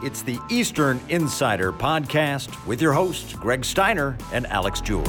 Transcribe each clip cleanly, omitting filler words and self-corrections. It's the Eastern Insider Podcast with your hosts, Greg Steiner and Alex Jewell.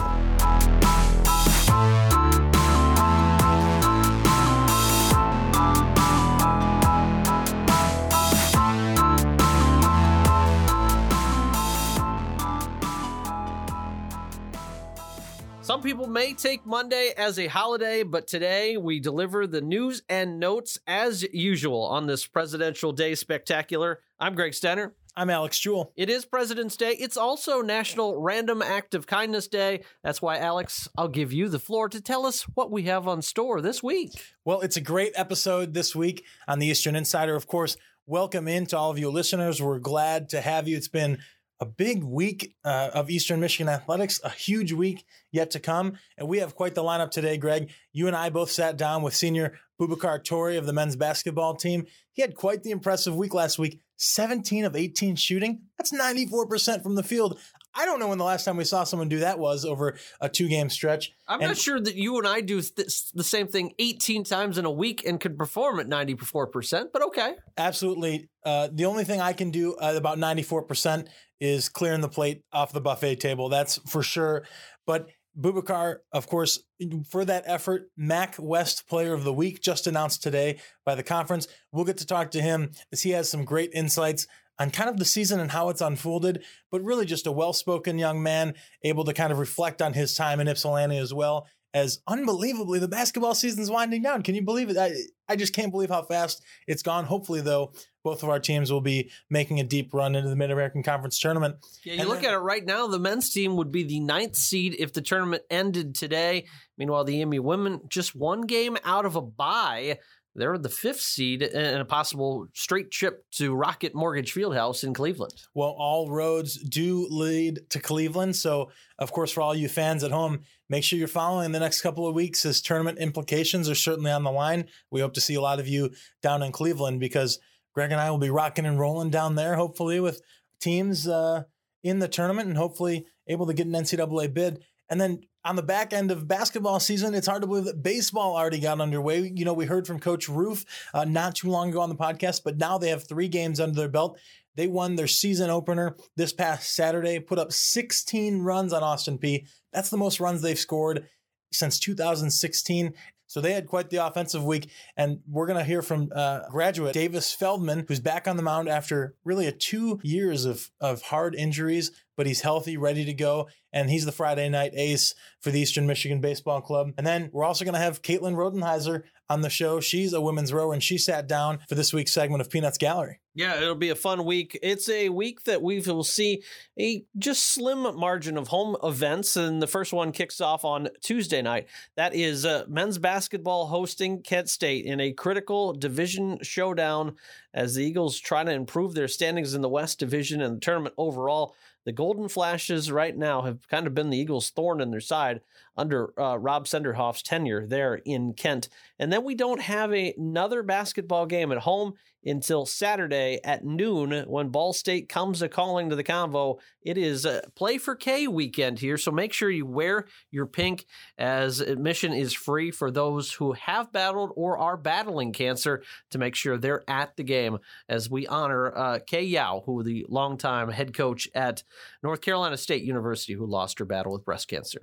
Some people may take Monday as a holiday, but today we deliver the news and notes as usual on this Presidential Day Spectacular. I'm Greg Steiner. I'm Alex Jewell. It is President's Day. It's also National Random Act of Kindness Day. That's why, Alex, I'll give you the floor to tell us what we have on store this week. Well, it's a great episode this week on the Eastern Insider. Of course, welcome in to all of you listeners. We're glad to have you. It's been a big week of Eastern Michigan athletics, a huge week yet to come. And we have quite the lineup today, Greg. You and I both sat down with senior Boubacar Touré of the men's basketball team. He had quite the impressive week last week, 17 of 18 shooting. That's 94% from the field. I don't know when the last time we saw someone do that was over a two-game stretch. I'm not sure that you and I do the same thing 18 times in a week and could perform at 94%, but okay. Absolutely. The only thing I can do about 94% is clearing the plate off the buffet table. That's for sure. But Boubacar, of course, for that effort, MAC West Player of the Week, just announced today by the conference. We'll get to talk to him as he has some great insights on kind of the season and how it's unfolded, but really just a well-spoken young man able to kind of reflect on his time in Ypsilanti, as well as, unbelievably, the basketball season's winding down. Can you believe it? I just can't believe how fast it's gone. Hopefully, though, both of our teams will be making a deep run into the Mid-American Conference Tournament. Yeah, you look at it right now, the men's team would be the 9th seed if the tournament ended today. Meanwhile, the EMU women just one game out of a bye. They're the 5th seed and a possible straight trip to Rocket Mortgage Fieldhouse in Cleveland. Well, all roads do lead to Cleveland. So, of course, for all you fans at home, make sure you're following the next couple of weeks as tournament implications are certainly on the line. We hope to see a lot of you down in Cleveland because Greg and I will be rocking and rolling down there, hopefully, with teams in the tournament and hopefully able to get an NCAA bid. And then on the back end of basketball season, it's hard to believe that baseball already got underway. You know, we heard from Coach Roof not too long ago on the podcast, but now they have 3 games under their belt. They won their season opener this past Saturday, put up 16 runs on Austin Peay. That's the most runs they've scored since 2016. So they had quite the offensive week, and we're going to hear from graduate Davis Feldman, who's back on the mound after really a 2 years of hard injuries, but he's healthy, ready to go, and he's the Friday night ace for the Eastern Michigan Baseball Club. And then we're also going to have Caitlin Rodenheisler on the show. She's a women's rower, and she sat down for this week's segment of Peanuts Gallery. Yeah, it'll be a fun week. It's a week that we will see a just slim margin of home events, and the first one kicks off on Tuesday night. That is men's basketball hosting Kent State in a critical division showdown as the Eagles try to improve their standings in the West Division and the tournament overall. The Golden Flashes right now have kind of been the Eagles' thorn in their side under Rob Senderhoff's tenure there in Kent. And then we don't have another basketball game at home until Saturday at noon when Ball State comes a-calling to the Convo. It is Play for K weekend here, so make sure you wear your pink as admission is free for those who have battled or are battling cancer to make sure they're at the game as we honor Kay Yao, who the longtime head coach at North Carolina State University, who lost her battle with breast cancer.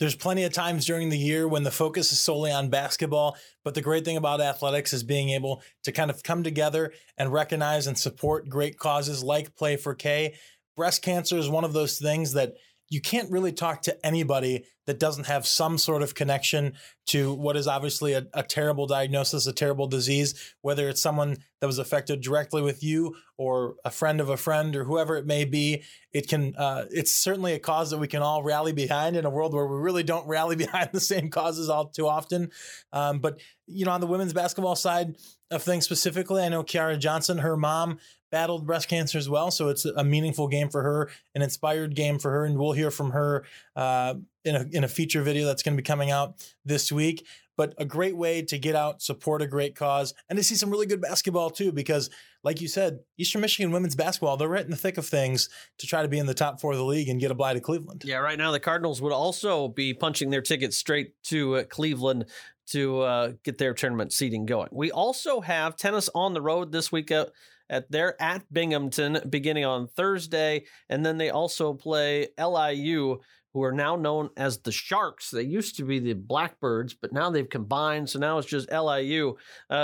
There's plenty of times during the year when the focus is solely on basketball, but the great thing about athletics is being able to kind of come together and recognize and support great causes like Play for K. Breast cancer is one of those things that you can't really talk to anybody that doesn't have some sort of connection to what is obviously a terrible diagnosis, a terrible disease, whether it's someone that was affected directly with you or a friend of a friend or whoever it may be. It can, it's certainly a cause that we can all rally behind in a world where we really don't rally behind the same causes all too often. But, you know, on the women's basketball side of things specifically, I know Kiara Johnson, her mom, battled breast cancer as well. So it's a meaningful game for her, an inspired game for her. And we'll hear from her in a feature video that's going to be coming out this week. But a great way to get out, support a great cause, and to see some really good basketball too, because like you said, Eastern Michigan women's basketball, they're right in the thick of things to try to be in the top 4 of the league and get a bye to Cleveland. Yeah, right now the Cardinals would also be punching their tickets straight to Cleveland to get their tournament seeding going. We also have tennis on the road this week They're at Binghamton beginning on Thursday, and then they also play LIU, who are now known as the Sharks. They used to be the Blackbirds, but now they've combined, so now it's just LIU.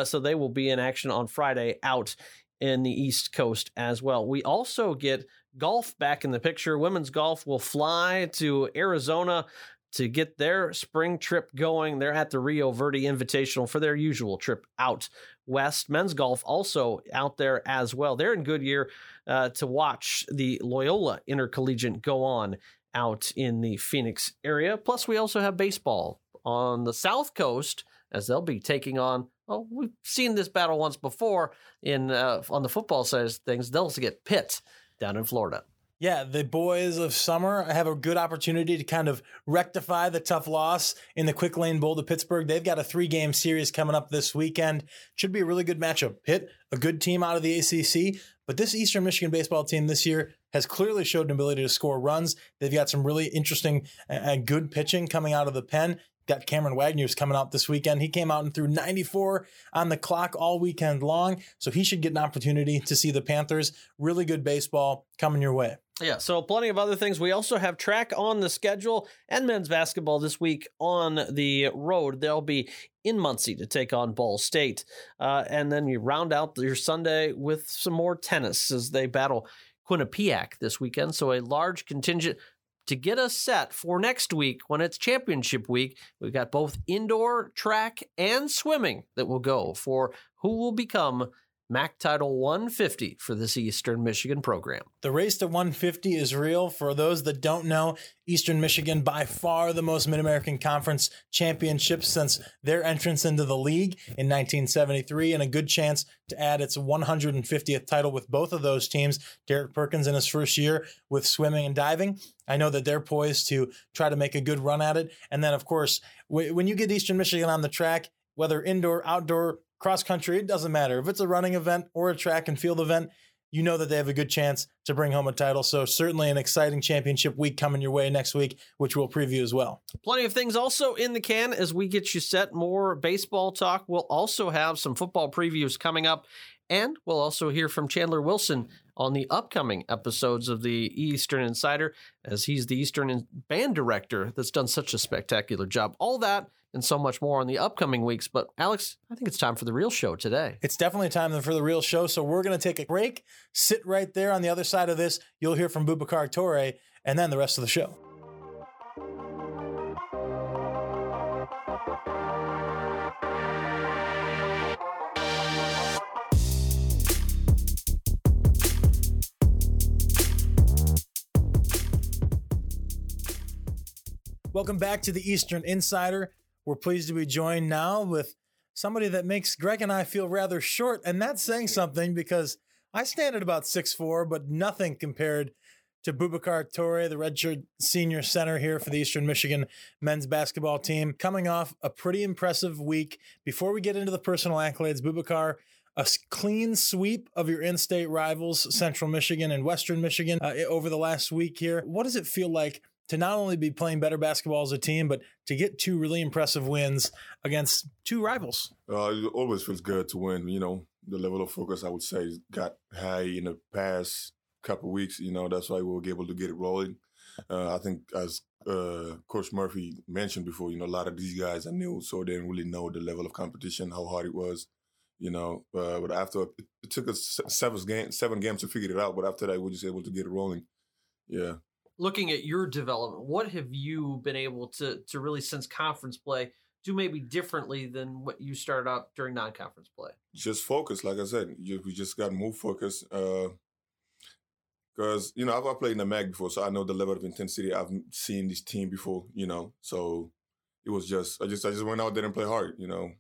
So they will be in action on Friday out in the East Coast as well. We also get golf back in the picture. Women's golf will fly to Arizona to get their spring trip going. They're at the Rio Verde Invitational for their usual trip out west. Men's golf also out there as well. They're in Goodyear to watch the Loyola Intercollegiate go on out in the Phoenix area. Plus, we also have baseball on the South Coast as they'll be taking on, well, we've seen this battle once before in on the football side of things. They'll also get Pitt down in Florida. Yeah, the boys of summer have a good opportunity to kind of rectify the tough loss in the Quick Lane Bowl to Pittsburgh. They've got a 3-game series coming up this weekend. Should be a really good matchup. Pitt, a good team out of the ACC, but this Eastern Michigan baseball team this year has clearly showed an ability to score runs. They've got some really interesting and good pitching coming out of the pen. Got Cameron Wagner who's coming out this weekend. He came out and threw 94 on the clock all weekend long, so he should get an opportunity to see the Panthers. Really good baseball coming your way. Yeah, so plenty of other things. We also have track on the schedule and men's basketball this week on the road. They'll be in Muncie to take on Ball State. And then you round out your Sunday with some more tennis as they battle Quinnipiac this weekend. So a large contingent to get us set for next week when it's championship week. We've got both indoor track and swimming that will go for who will become MAC Title 150 for this Eastern Michigan program. The race to 150 is real. For those that don't know, Eastern Michigan, by far the most Mid-American Conference championships since their entrance into the league in 1973, and a good chance to add its 150th title with both of those teams. Derek Perkins in his first year with swimming and diving. I know that they're poised to try to make a good run at it. And then, of course, when you get Eastern Michigan on the track, whether indoor, outdoor, cross country, it doesn't matter. If it's a running event or a track and field event, you know that they have a good chance to bring home a title. So certainly an exciting championship week coming your way next week, which we'll preview as well. Plenty of things also in the can as we get you set. More baseball talk. We'll also have some football previews coming up. And we'll also hear from Chandler Wilson on the upcoming episodes of the Eastern Insider, as he's the Eastern band director that's done such a spectacular job. All that and so much more on the upcoming weeks. But Alex, I think it's time for the real show today. It's definitely time for the real show. So we're going to take a break, sit right there. On the other side of this, you'll hear from Boubacar Touré and then the rest of the show. Welcome back to the Eastern Insider. We're pleased to be joined now with somebody that makes Greg and I feel rather short, and that's saying something because I stand at about 6'4", but nothing compared to Boubacar Touré, the redshirt senior center here for the Eastern Michigan men's basketball team, coming off a pretty impressive week. Before we get into the personal accolades, Boubacar, a clean sweep of your in-state rivals, Central Michigan and Western Michigan, over the last week here. What does it feel like to not only be playing better basketball as a team, but to get two really impressive wins against two rivals? It always feels good to win. You know, the level of focus, I would say, got high in the past couple of weeks. You know, that's why we were able to get it rolling. I think as Coach Murphy mentioned before, you know, a lot of these guys are new, so they didn't really know the level of competition, how hard it was, you know. But after, it took us seven games to figure it out, but after that, we were just able to get it rolling. Yeah. Looking at your development, what have you been able to really, since conference play, do maybe differently than what you started out during non-conference play? Just focus. Like I said, we just got more focus. Because, you know, I've played in the MAC before, so I know the level of intensity. I've seen this team before, you know. So it was just I just went out there and played hard, you know.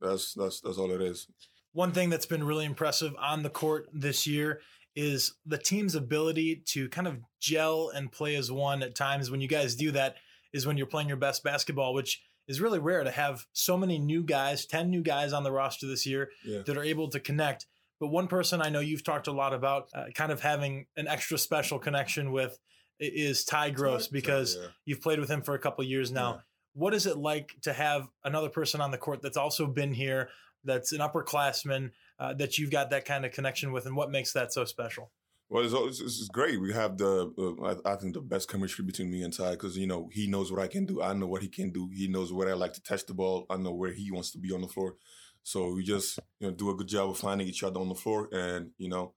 That's all it is. One thing that's been really impressive on the court this year is the team's ability to kind of gel and play as one at times. When you guys do that is when you're playing your best basketball, which is really rare to have so many new guys, 10 new guys on the roster this year that are able to connect. But one person I know you've talked a lot about kind of having an extra special connection with is Ty Gross, because you've played with him for a couple of years now. Yeah. What is it like to have another person on the court that's also been here that's an upperclassman that you've got that kind of connection with, and what makes that so special? Well, it's great. We have I think the best chemistry between me and Ty, because, you know, he knows what I can do. I know what he can do. He knows where I like to touch the ball. I know where he wants to be on the floor. So we just, you know, do a good job of finding each other on the floor. And, you know,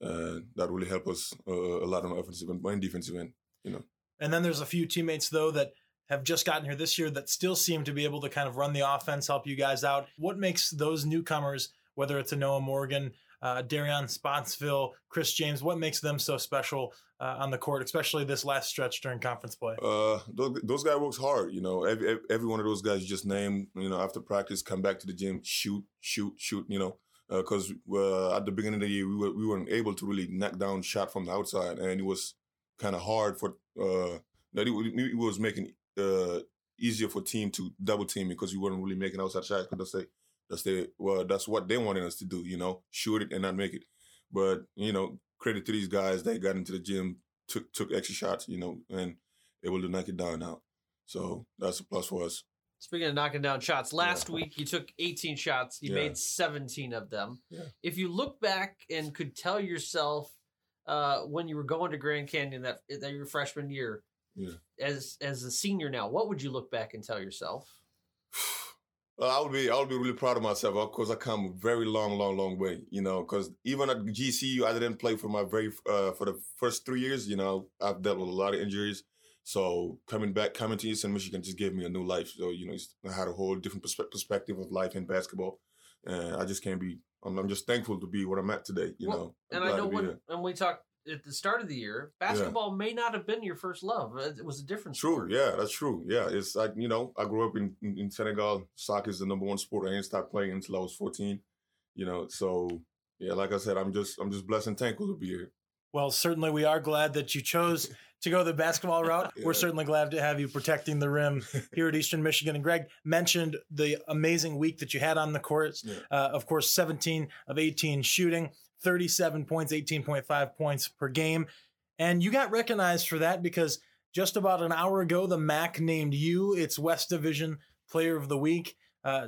that really helped us a lot on the offensive and defensive end, you know. And then there's a few teammates, though, that have just gotten here this year that still seem to be able to kind of run the offense, help you guys out. What makes those newcomers, whether it's a Noah Morgan, Darion Spotsville, Chris James, what makes them so special on the court, especially this last stretch during conference play? Those guys works hard, you know. Every one of those guys you just named, you know, after practice, come back to the gym, shoot, you know, because at the beginning of the year we weren't able to really knock down shot from the outside, and it was kind of hard for it was making easier for team to double team because we weren't really making outside shots. That's what they wanted us to do, you know, shoot it and not make it. But, you know, credit to these guys, they got into the gym, took extra shots, you know, and able to knock it down now. So that's a plus for us. Speaking of knocking down shots, last week you took 18 shots. You made 17 of them. Yeah. If you look back and could tell yourself when you were going to Grand Canyon that your freshman year, as a senior now, what would you look back and tell yourself? I would be really proud of myself. Of course, I come a very long way, you know, because even at GCU, I didn't play for my for the first 3 years, you know. I've dealt with a lot of injuries. So coming to Eastern Michigan just gave me a new life. So, you know, I had a whole different perspective of life and basketball. And I just I'm just thankful to be where I'm at today, you know. And I know when we talked at the start of the year, basketball may not have been your first love. It was a different sport. True, yeah, that's true. Yeah, it's like, you know, I grew up in Senegal. Soccer is the number one sport. I didn't stop playing until I was 14. You know, so yeah, like I said, I'm just blessed and thankful to be here. Well, certainly we are glad that you chose to go the basketball route. We're certainly glad to have you protecting the rim here at Eastern Michigan. And Greg mentioned the amazing week that you had on the court. Yeah. Of course, 17 of 18 shooting. 37 points, 18.5 points per game. And you got recognized for that because just about an hour ago, the MAC named you its West Division Player of the Week.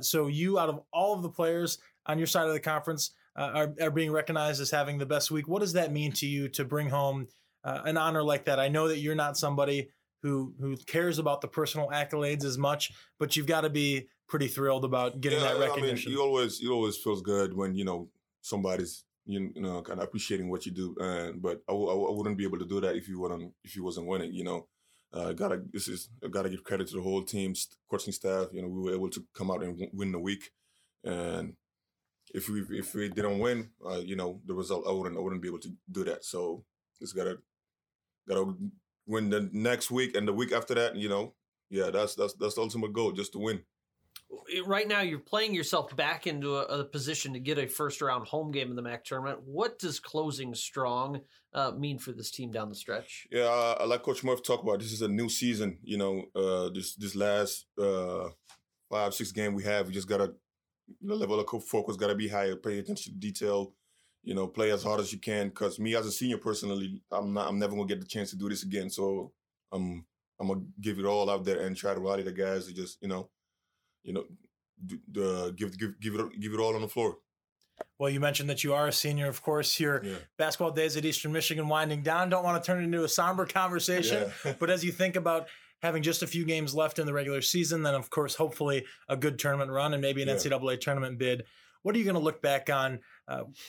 So you, out of all of the players on your side of the conference, are being recognized as having the best week. What does that mean to you to bring home an honor like that? I know that you're not somebody who cares about the personal accolades as much, but you've got to be pretty thrilled about getting that recognition. I mean, it always feels good when, you know, somebody's, you know, kind of appreciating what you do, but I wouldn't be able to do that if you wasn't winning. You know, gotta give credit to the whole team, coaching staff. You know, we were able to come out and win the week, and if we didn't win, you know, the result, I wouldn't be able to do that. So just gotta win the next week and the week after that. You know, yeah, that's the ultimate goal, just to win. Right now, you're playing yourself back into a position to get a first-round home game in the MAC tournament. What does closing strong mean for this team down the stretch? Yeah, like Coach Murph talked about, this is a new season. You know, this last 5-6 game we have, we just got to level of focus, got to be higher, pay attention to detail. You know, play as hard as you can. Because me as a senior, personally, I'm never gonna get the chance to do this again. So I'm gonna give it all out there and try to rally the guys to just, you know. You know, give it all on the floor. Well, you mentioned that you are a senior, of course, here. Yeah. Basketball days at Eastern Michigan winding down. Don't want to turn it into a somber conversation, but as you think about having just a few games left in the regular season, then, of course, hopefully a good tournament run and maybe an NCAA tournament bid, what are you going to look back on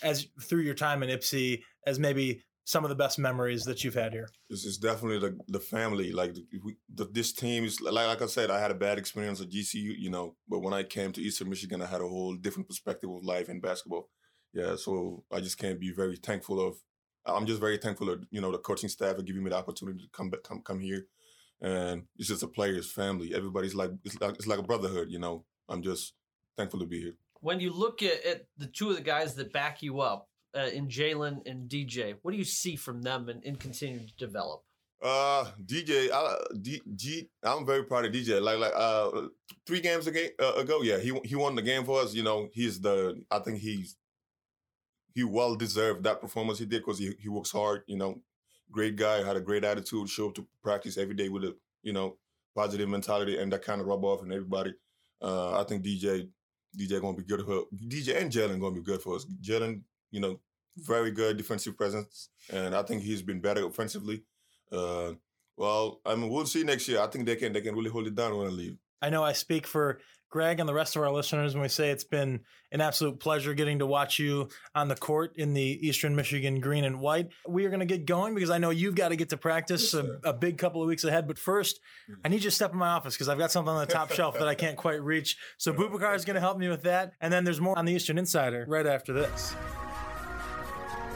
as through your time in Ipsy as maybe some of the best memories that you've had here? It's definitely the family. Like this team is like I said, I had a bad experience at GCU, you know, but when I came to Eastern Michigan, I had a whole different perspective of life and basketball. Yeah, so I just can't be very thankful of. I'm just very thankful of, you know, the coaching staff for giving me the opportunity to come here, and it's just a player's family. Everybody's like it's like a brotherhood, you know. I'm just thankful to be here. When you look at the two of the guys that back you up, in Jalen and DJ, what do you see from them and continue to develop? DJ, I'm very proud of DJ. Like 3 games ago, he won the game for us. You know, I think he well deserved that performance he did because he works hard. You know, great guy, had a great attitude, showed up to practice every day with a, you know, positive mentality, and that kind of rub off on everybody. I think DJ DJ gonna be good for DJ and Jalen gonna be good for us. Jalen, you know, very good defensive presence, and I think he's been better offensively. Well, I mean, we'll see next year. I think they can really hold it down when I leave. I know I speak for Greg and the rest of our listeners when we say it's been an absolute pleasure getting to watch you on the court in the Eastern Michigan green and white. We are going to get going because I know you've got to get to practice a big couple of weeks ahead. But first, I need you to step in my office because I've got something on the top shelf that I can't quite reach. So Boubacar is going to help me with that. And then there's more on the Eastern Insider right after this.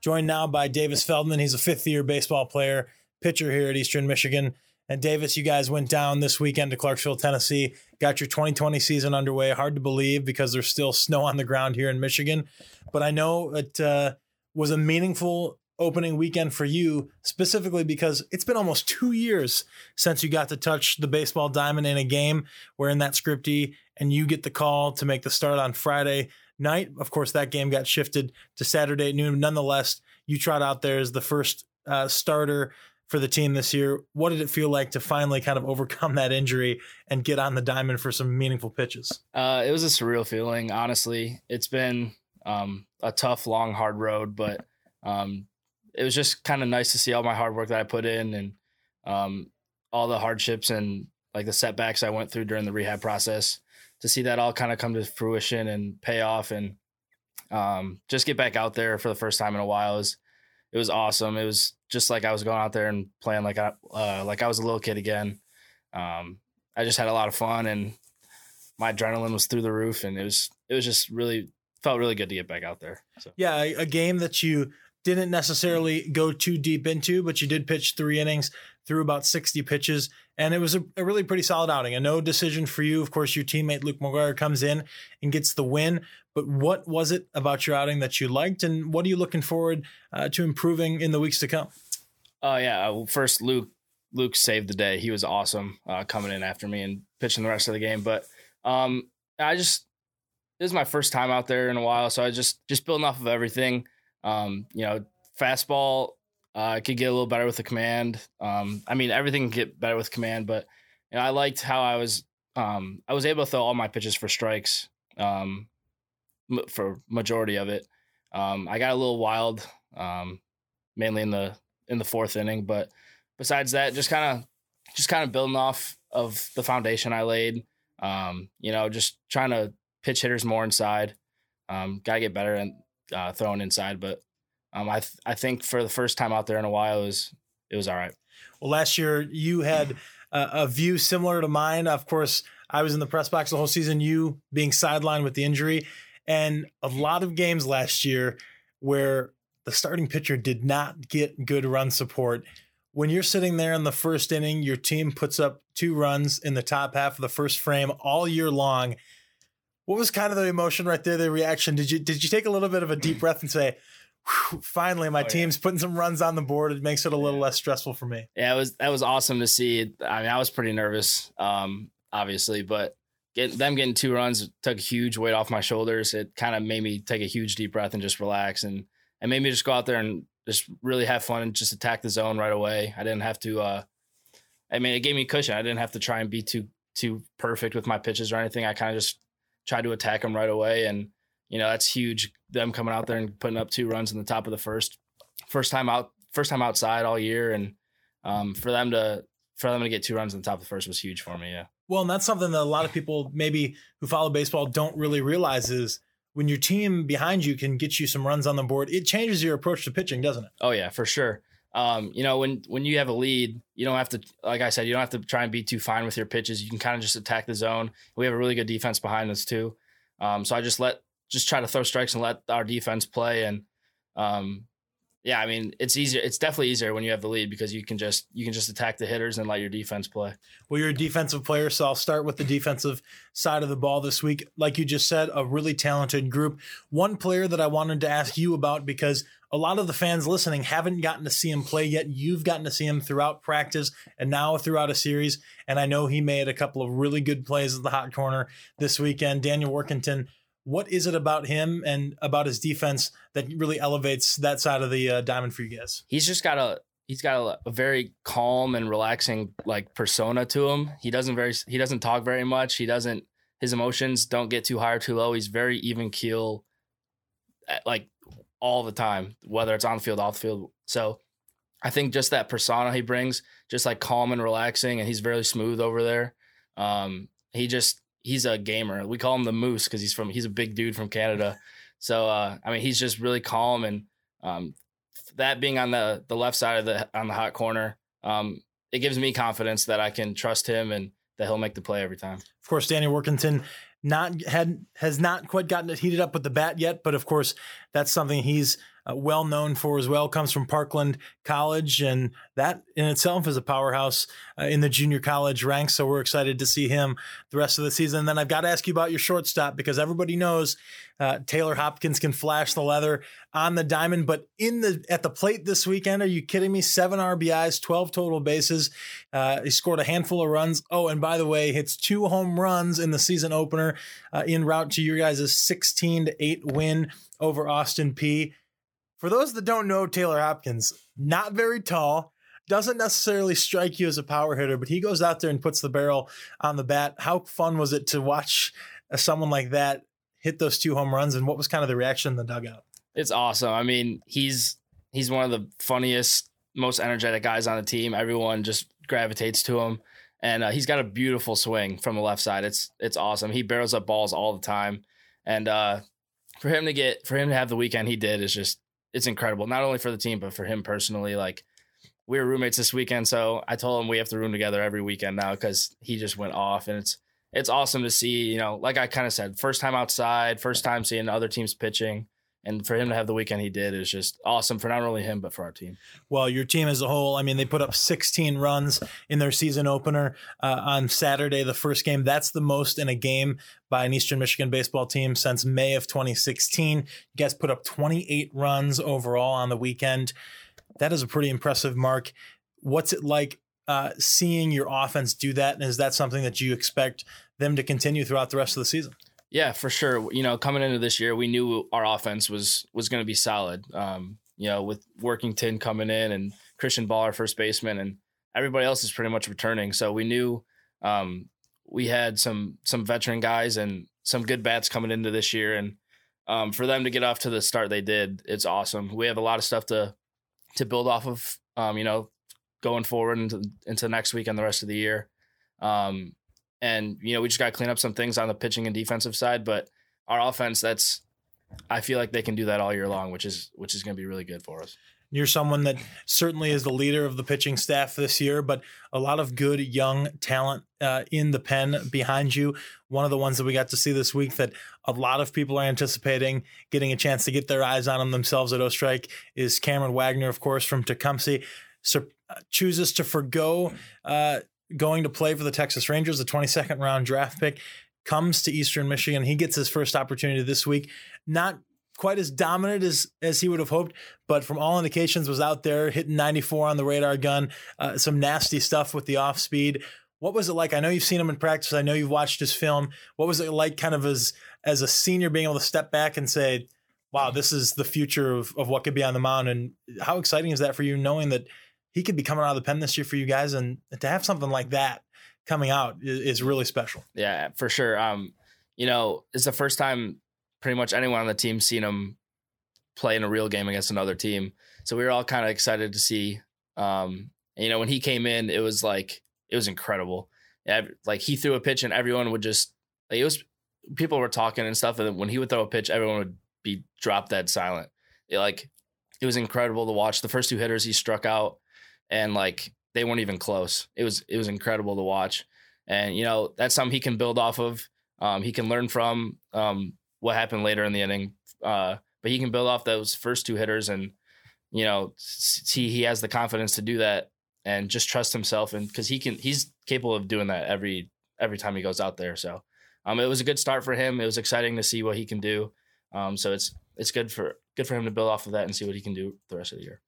Joined now by Davis Feldman. He's a fifth-year baseball player, pitcher here at Eastern Michigan. And Davis, you guys went down this weekend to Clarksville, Tennessee, got your 2020 season underway. Hard to believe because there's still snow on the ground here in Michigan. But I know it was a meaningful opening weekend for you, specifically because it's been almost 2 years since you got to touch the baseball diamond in a game. We're in that scripty, and you get the call to make the start on Friday night. Of course, that game got shifted to Saturday at noon. Nonetheless, you trot out there as the first starter for the team this year. What did it feel like to finally kind of overcome that injury and get on the diamond for some meaningful pitches? It was a surreal feeling, honestly. It's been a tough, long, hard road, but it was just kind of nice to see all my hard work that I put in and all the hardships and like the setbacks I went through during the rehab process, to see that all kind of come to fruition and pay off and just get back out there for the first time in a while. It was awesome. It was just like I was going out there and playing like I was a little kid again. I just had a lot of fun and my adrenaline was through the roof, and it was just really felt really good to get back out there. So. Yeah. A game that you didn't necessarily go too deep into, but you did pitch 3 innings through about 60 pitches. And it was a really pretty solid outing. A no decision for you. Of course, your teammate Luke McGuire comes in and gets the win. But what was it about your outing that you liked? And what are you looking forward to improving in the weeks to come? Yeah. Well, first, Luke saved the day. He was awesome coming in after me and pitching the rest of the game. But this is my first time out there in a while. So I just building off of everything. You know, fastball, I could get a little better with the command. I mean, everything can get better with command, but you know, I liked how I was able to throw all my pitches for strikes for majority of it. I got a little wild, mainly in the 4th inning. But besides that, just kind of building off of the foundation I laid, you know, just trying to pitch hitters more inside. Got to get better at throwing inside, but I think for the first time out there in a while, it was all right. Well, last year you had a view similar to mine. Of course, I was in the press box the whole season, you being sidelined with the injury, and a lot of games last year where the starting pitcher did not get good run support. When you're sitting there in the 1st inning, your team puts up 2 runs in the top half of the 1st frame all year long. What was kind of the emotion right there, the reaction? Did you take a little bit of a deep breath and say, finally, my team's putting some runs on the board. It makes it a little less stressful for me. Yeah, that was awesome to see. I mean, I was pretty nervous, obviously, but them getting 2 runs took a huge weight off my shoulders. It kind of made me take a huge deep breath and just relax, and it made me just go out there and just really have fun and just attack the zone right away. I didn't have to. I mean, it gave me a cushion. I didn't have to try and be too perfect with my pitches or anything. I kind of just tried to attack them right away, and you know, that's huge. Them coming out there and putting up 2 runs in the top of the first time outside all year. And for them to get 2 runs in the top of the first was huge for me. Yeah. Well, and that's something that a lot of people maybe who follow baseball don't really realize is when your team behind you can get you some runs on the board, it changes your approach to pitching, doesn't it? Oh yeah, for sure. You know, when you have a lead, you don't have to, like I said, you don't have to try and be too fine with your pitches. You can kind of just attack the zone. We have a really good defense behind us too. So I just try to throw strikes and let our defense play. And yeah, I mean, it's easier. It's definitely easier when you have the lead because you can just attack the hitters and let your defense play. Well, you're a defensive player, so I'll start with the defensive side of the ball this week. Like you just said, a really talented group. One player that I wanted to ask you about because a lot of the fans listening haven't gotten to see him play yet. You've gotten to see him throughout practice and now throughout a series. And I know he made a couple of really good plays at the hot corner this weekend. Daniel Worthington. What is it about him and about his defense that really elevates that side of the diamond for you guys? He's just got a very calm and relaxing like persona to him. He doesn't talk very much. His emotions don't get too high or too low. He's very even keel, like all the time, whether it's on the field, off the field. So I think just that persona he brings, just like calm and relaxing, and he's very smooth over there. He's a gamer. We call him the Moose because he's a big dude from Canada. So, I mean, he's just really calm. And that being on the left side on the hot corner, it gives me confidence that I can trust him and that he'll make the play every time. Of course, Danny Worthington has not quite gotten it heated up with the bat yet, but of course that's something he's well known for as well. Comes from Parkland College, and that in itself is a powerhouse in the junior college ranks. So we're excited to see him the rest of the season. And then I've got to ask you about your shortstop because everybody knows Taylor Hopkins can flash the leather on the diamond, but at the plate this weekend, are you kidding me? 7 RBIs, 12 total bases. He scored a handful of runs. Oh, and by the way, hits 2 home runs in the season opener en route to your guys' 16-8 win over Austin Peay. For those that don't know Taylor Hopkins, not very tall, doesn't necessarily strike you as a power hitter, but he goes out there and puts the barrel on the bat. How fun was it to watch someone like that hit those 2 home runs, and what was kind of the reaction in the dugout? It's awesome. I mean, he's one of the funniest, most energetic guys on the team. Everyone just gravitates to him, and he's got a beautiful swing from the left side. It's awesome. He barrels up balls all the time, and for him to have the weekend he did is just, it's incredible, not only for the team, but for him personally. Like, we were roommates this weekend, so I told him we have to room together every weekend now because he just went off, and it's awesome to see, you know, like I kind of said, first time outside, first time seeing other teams pitching. And for him to have the weekend he did is just awesome for not only him, but for our team. Well, your team as a whole, I mean, they put up 16 runs in their season opener on Saturday, the first game. That's the most in a game by an Eastern Michigan baseball team since May of 2016. You guys put up 28 runs overall on the weekend. That is a pretty impressive mark. What's it like seeing your offense do that? And is that something that you expect them to continue throughout the rest of the season? Yeah, for sure. You know, coming into this year, we knew our offense was going to be solid. You know, with Worthington coming in and Christian Ball, our first baseman, and everybody else is pretty much returning. So we knew we had some veteran guys and some good bats coming into this year. And for them to get off to the start they did, it's awesome. We have a lot of stuff to build off of, you know, going forward into next week and the rest of the year. And, you know, we just got to clean up some things on the pitching and defensive side, but our offense, I feel like they can do that all year long, which is going to be really good for us. You're someone that certainly is the leader of the pitching staff this year, but a lot of good young talent in the pen behind you. One of the ones that we got to see this week that a lot of people are anticipating getting a chance to get their eyes on them themselves at Ostrike is Cameron Wagner, of course, from Tecumseh. Chooses to forgo going to play for the Texas Rangers, the 22nd round draft pick, comes to Eastern Michigan. He gets his first opportunity this week. Not quite as dominant as he would have hoped, but from all indications was out there hitting 94 on the radar gun, some nasty stuff with the off speed. What was it like? I know you've seen him in practice. I know you've watched his film. What was it like kind of as a senior being able to step back and say, wow, this is the future of what could be on the mound? And how exciting is that for you, knowing that he could be coming out of the pen this year for you guys, and to have something like that coming out is really special. Yeah, for sure. You know, it's the first time pretty much anyone on the team's seen him play in a real game against another team. So we were all kind of excited to see, and, you know, when he came in, it was incredible. Like, he threw a pitch and everyone would just, like, people were talking and stuff. And when he would throw a pitch, everyone would be drop dead silent. It was incredible to watch. The first 2 hitters he struck out, and like, they weren't even close. It was incredible to watch. And, you know, that's something he can build off of. He can learn from what happened later in the inning. But he can build off those first 2 hitters. And you know, see he has the confidence to do that and just trust himself, and because he's capable of doing that every time he goes out there. So it was a good start for him. It was exciting to see what he can do. So it's good for him to build off of that and see what he can do the rest of the year.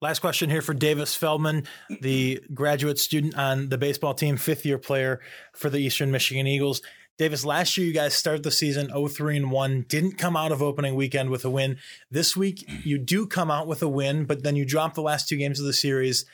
Last question here for Davis Feldman, the graduate student on the baseball team, fifth-year player for the Eastern Michigan Eagles. Davis, last year you guys started the season 0-3-1, didn't come out of opening weekend with a win. This week you do come out with a win, but then you drop the last two games of the series.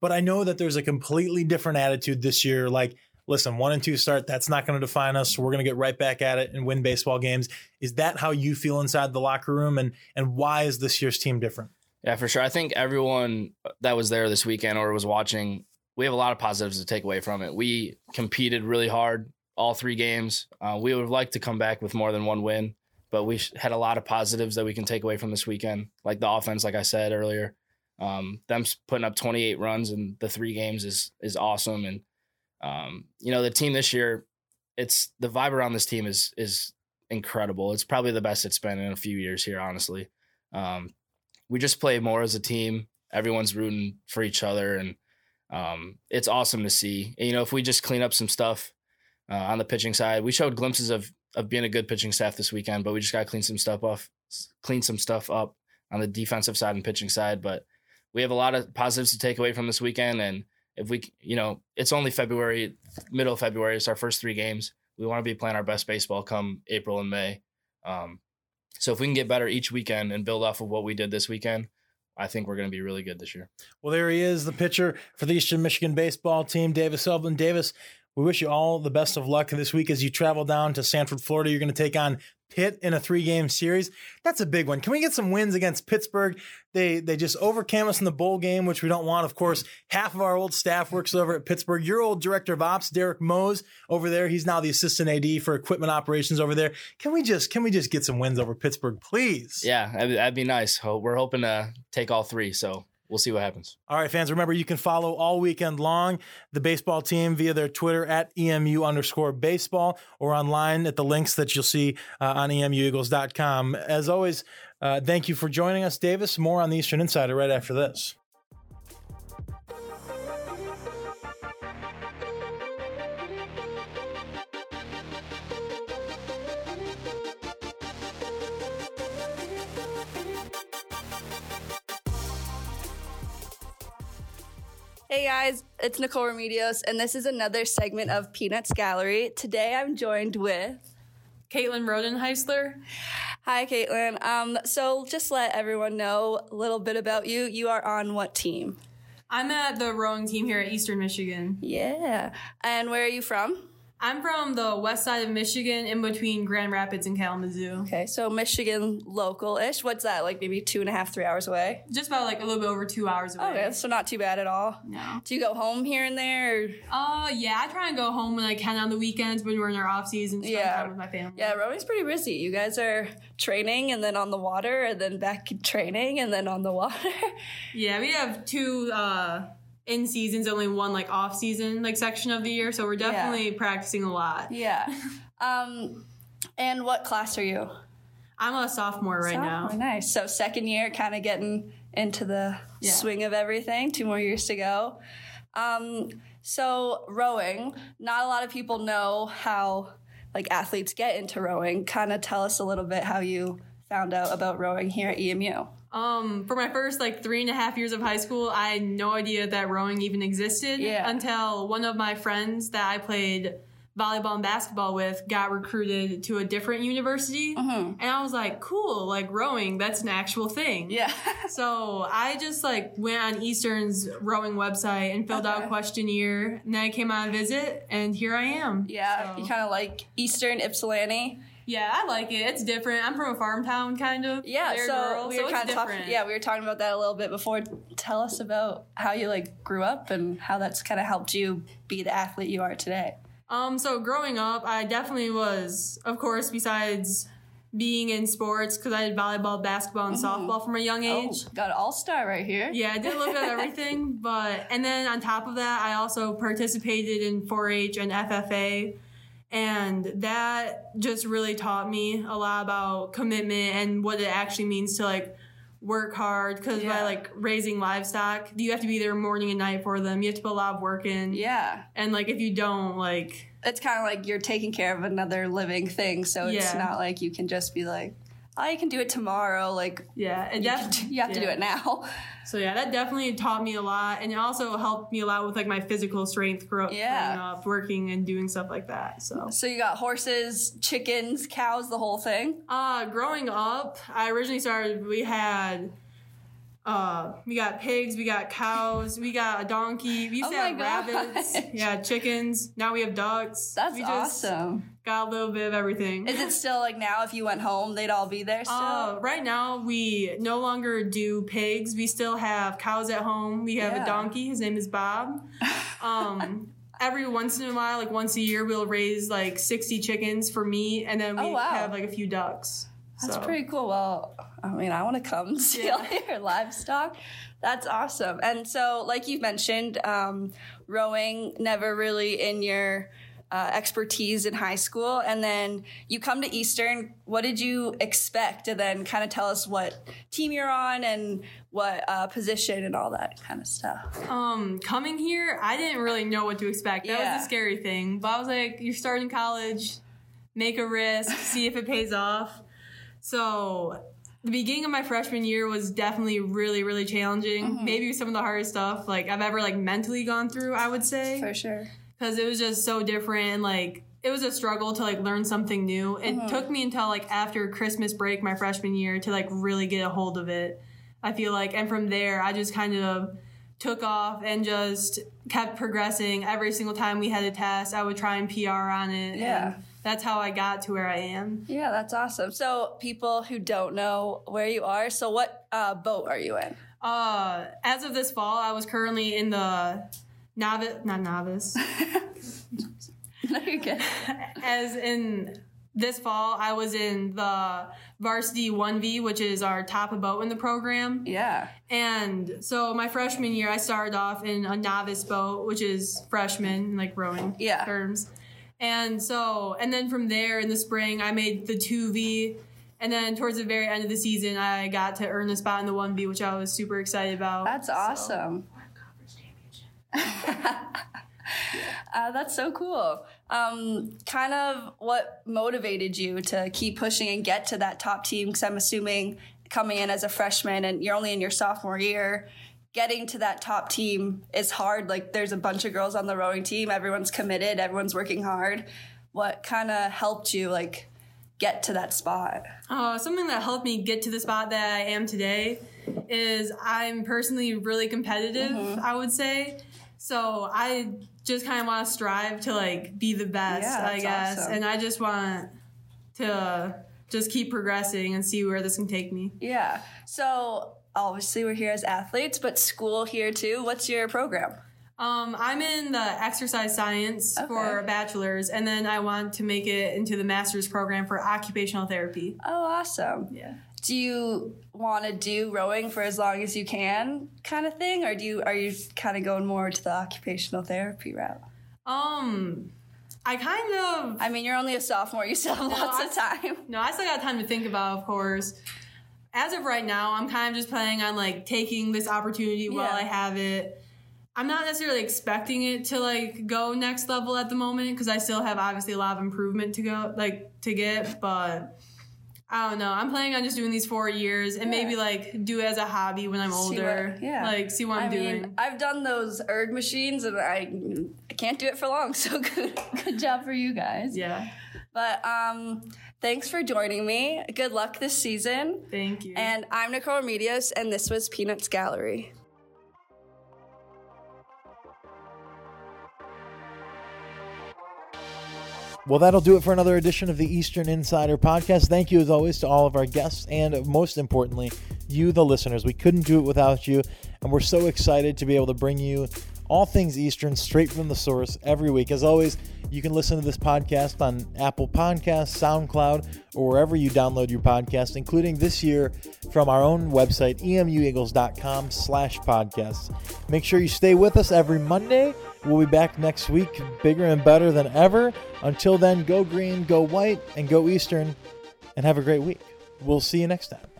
But I know that there's a completely different attitude this year. Like, listen, 1-2 start, that's not going to define us. We're going to get right back at it and win baseball games. Is that how you feel inside the locker room, and why is this year's team different? Yeah, for sure. I think everyone that was there this weekend or was watching, we have a lot of positives to take away from it. We competed really hard all three games. We would have liked to come back with more than one win, but we had a lot of positives that we can take away from this weekend, like the offense, like I said earlier. Them putting up 28 runs in the three games is awesome. And, you know, the team this year, it's the vibe around this team is incredible. It's probably the best it's been in a few years here, honestly. We just play more as a team. Everyone's rooting for each other, and it's awesome to see. And, you know, if we just clean up some stuff on the pitching side, we showed glimpses of being a good pitching staff this weekend, but we just got to clean some stuff up on the defensive side and pitching side. But we have a lot of positives to take away from this weekend, and if we, you know, it's only February, middle of February. It's our first three games. We want to be playing our best baseball come April and May. So if we can get better each weekend and build off of what we did this weekend, I think we're going to be really good this year. Well, there he is, the pitcher for the Eastern Michigan baseball team, Davis Feldman. Davis, we wish you all the best of luck this week as you travel down to Sanford, Florida. You're going to take on Pitt in a 3-game series. That's a big one. Can we get some wins against Pittsburgh? They just overcame us in the bowl game, which we don't want. Of course, half of our old staff works over at Pittsburgh. Your old director of ops, Derek Mose, over there. He's now the assistant AD for equipment operations over there. Can we just get some wins over Pittsburgh, please? Yeah, that'd be nice. We're hoping to take all three, so we'll see what happens. All right, fans, remember you can follow all weekend long the baseball team via their Twitter at @EMU_baseball or online at the links that you'll see on emueagles.com. As always, thank you for joining us, Davis. More on the Eastern Insider right after this. Hey guys, it's Nicole Remedios, and this is another segment of Peanuts Gallery. Today I'm joined with Caitlin Rodenheisler. Hi, Caitlin. So just let everyone know a little bit about you. You are on what team? I'm at the rowing team here at Eastern Michigan. Yeah. And where are you from? I'm from the west side of Michigan, in between Grand Rapids and Kalamazoo. Okay, so Michigan local-ish. What's that, like maybe 2.5-3 hours away? Just about like a little bit over 2 hours away. Okay, so not too bad at all. No. Do you go home here and there? Yeah, I try and go home when I can on the weekends when we're in our off-season, spend time with my family. Yeah, rowing's pretty busy. You guys are training and then on the water and then back training and then on the water. Yeah, we have two... in seasons, only one like off season like section of the year, so we're definitely practicing a lot. Yeah. And what class are you? I'm a sophomore right now. Nice. So second year, kind of getting into the swing of everything. 2 more years to go. So rowing. Not a lot of people know how like athletes get into rowing. Kind of tell us a little bit how you found out about rowing here at EMU. For my first, 3.5 years of high school, I had no idea that rowing even existed until one of my friends that I played volleyball and basketball with got recruited to a different university. Uh-huh. And I was like, cool, rowing, that's an actual thing. Yeah. So I just, went on Eastern's rowing website and filled out a questionnaire. And then I came on a visit, and here I am. Yeah, so. You kind of like Eastern Ypsilanti. Yeah, I like it. It's different. I'm from a farm town, kind of. Yeah, we were talking about that a little bit before. Tell us about how you grew up and how that's kind of helped you be the athlete you are today. So growing up, I definitely was, of course, besides being in sports, because I did volleyball, basketball, and softball from a young age. Oh, got an all-star right here. Yeah, I did a little bit of everything, and then on top of that, I also participated in 4-H and FFA. And that just really taught me a lot about commitment and what it actually means to work hard because by like raising livestock, you have to be there morning and night for them. You have to put a lot of work in. Yeah. And like if you don't, like, it's kind of like you're taking care of another living thing. So it's not like you can just be like, I can do it tomorrow. Like, and you have to do it now. So yeah, that definitely taught me a lot, and it also helped me a lot with like my physical strength growing up, working and doing stuff like that. So you got horses, chickens, cows, the whole thing. Growing up, I originally started. We had, we got pigs, we got cows, we got a donkey. We used to have rabbits, chickens. Now we have ducks. That's awesome. Got a little bit of everything. Is it still like now if you went home, they'd all be there still? Right now, we no longer do pigs. We still have cows at home. We have a donkey. His name is Bob. Every once in a while, like once a year, we'll raise like 60 chickens for meat. And then we have like a few ducks. That's pretty cool. Well, I mean, I want to come see all your livestock. That's awesome. And so like you mentioned, rowing never really in your expertise in high school, and then you come to Eastern. What did you expect? And then kind of tell us what team you're on and what position and all that kind of stuff. Coming here, I didn't really know what to expect. That was the scary thing. But I was like, you're starting college, make a risk, see if it pays off. So the beginning of my freshman year was definitely really, really challenging. Mm-hmm. Maybe some of the hardest stuff like I've ever like mentally gone through, I would say. For sure. Because it was just so different. Like, it was a struggle to, like, learn something new. It took me until, like, after Christmas break my freshman year to, like, really get a hold of it, I feel like. And from there, I just kind of took off and just kept progressing. Every single time we had a test, I would try and PR on it. Yeah. And that's how I got to where I am. Yeah, that's awesome. So, people who don't know where you are, so what boat are you in? As of this fall, I was currently in the... Novice. No, you're good. As in this fall, I was in the varsity 1V, which is our top of boat in the program. Yeah. And so my freshman year, I started off in a novice boat, which is freshman, like rowing terms. And so, and then from there in the spring, I made the 2V. And then towards the very end of the season, I got to earn a spot in the 1V, which I was super excited about. That's awesome. So. That's so cool. Kind of what motivated you to keep pushing and get to that top team? Because I'm assuming coming in as a freshman and you're only in your sophomore year, getting to that top team is hard. Like there's a bunch of girls on the rowing team. Everyone's committed. Everyone's working hard. What kind of helped you like get to that spot? Something that helped me get to the spot that I am today is I'm personally really competitive, I would say. So I just kind of want to strive to, like, be the best, I guess. Awesome. And I just want to just keep progressing and see where this can take me. Yeah. So obviously we're here as athletes, but school here too. What's your program? I'm in the exercise science for a bachelor's, and then I want to make it into the master's program for occupational therapy. Oh, awesome. Yeah. Do you want to do rowing for as long as you can kind of thing? Or are you kind of going more to the occupational therapy route? I kind of... I mean, you're only a sophomore. You still have lots of time. No, I still got time to think about, of course. As of right now, I'm kind of just planning on, like, taking this opportunity while I have it. I'm not necessarily expecting it to, like, go next level at the moment because I still have, obviously, a lot of improvement to go, like, to get, but... I don't know. I'm planning on just doing these 4 years and maybe, like, do it as a hobby when I'm older. Like, see what I'm doing. I've done those erg machines, and I can't do it for long, so good job for you guys. Yeah. But thanks for joining me. Good luck this season. Thank you. And I'm Nicole Remedios, and this was Peanuts Gallery. Well, that'll do it for another edition of the Eastern Insider Podcast. Thank you, as always, to all of our guests and, most importantly, you, the listeners. We couldn't do it without you, and we're so excited to be able to bring you all things Eastern straight from the source every week. As always, you can listen to this podcast on Apple Podcasts, SoundCloud, or wherever you download your podcast, including this year from our own website, emueagles.com/podcasts. Make sure you stay with us every Monday. We'll be back next week, bigger and better than ever. Until then, go green, go white, and go Eastern, and have a great week. We'll see you next time.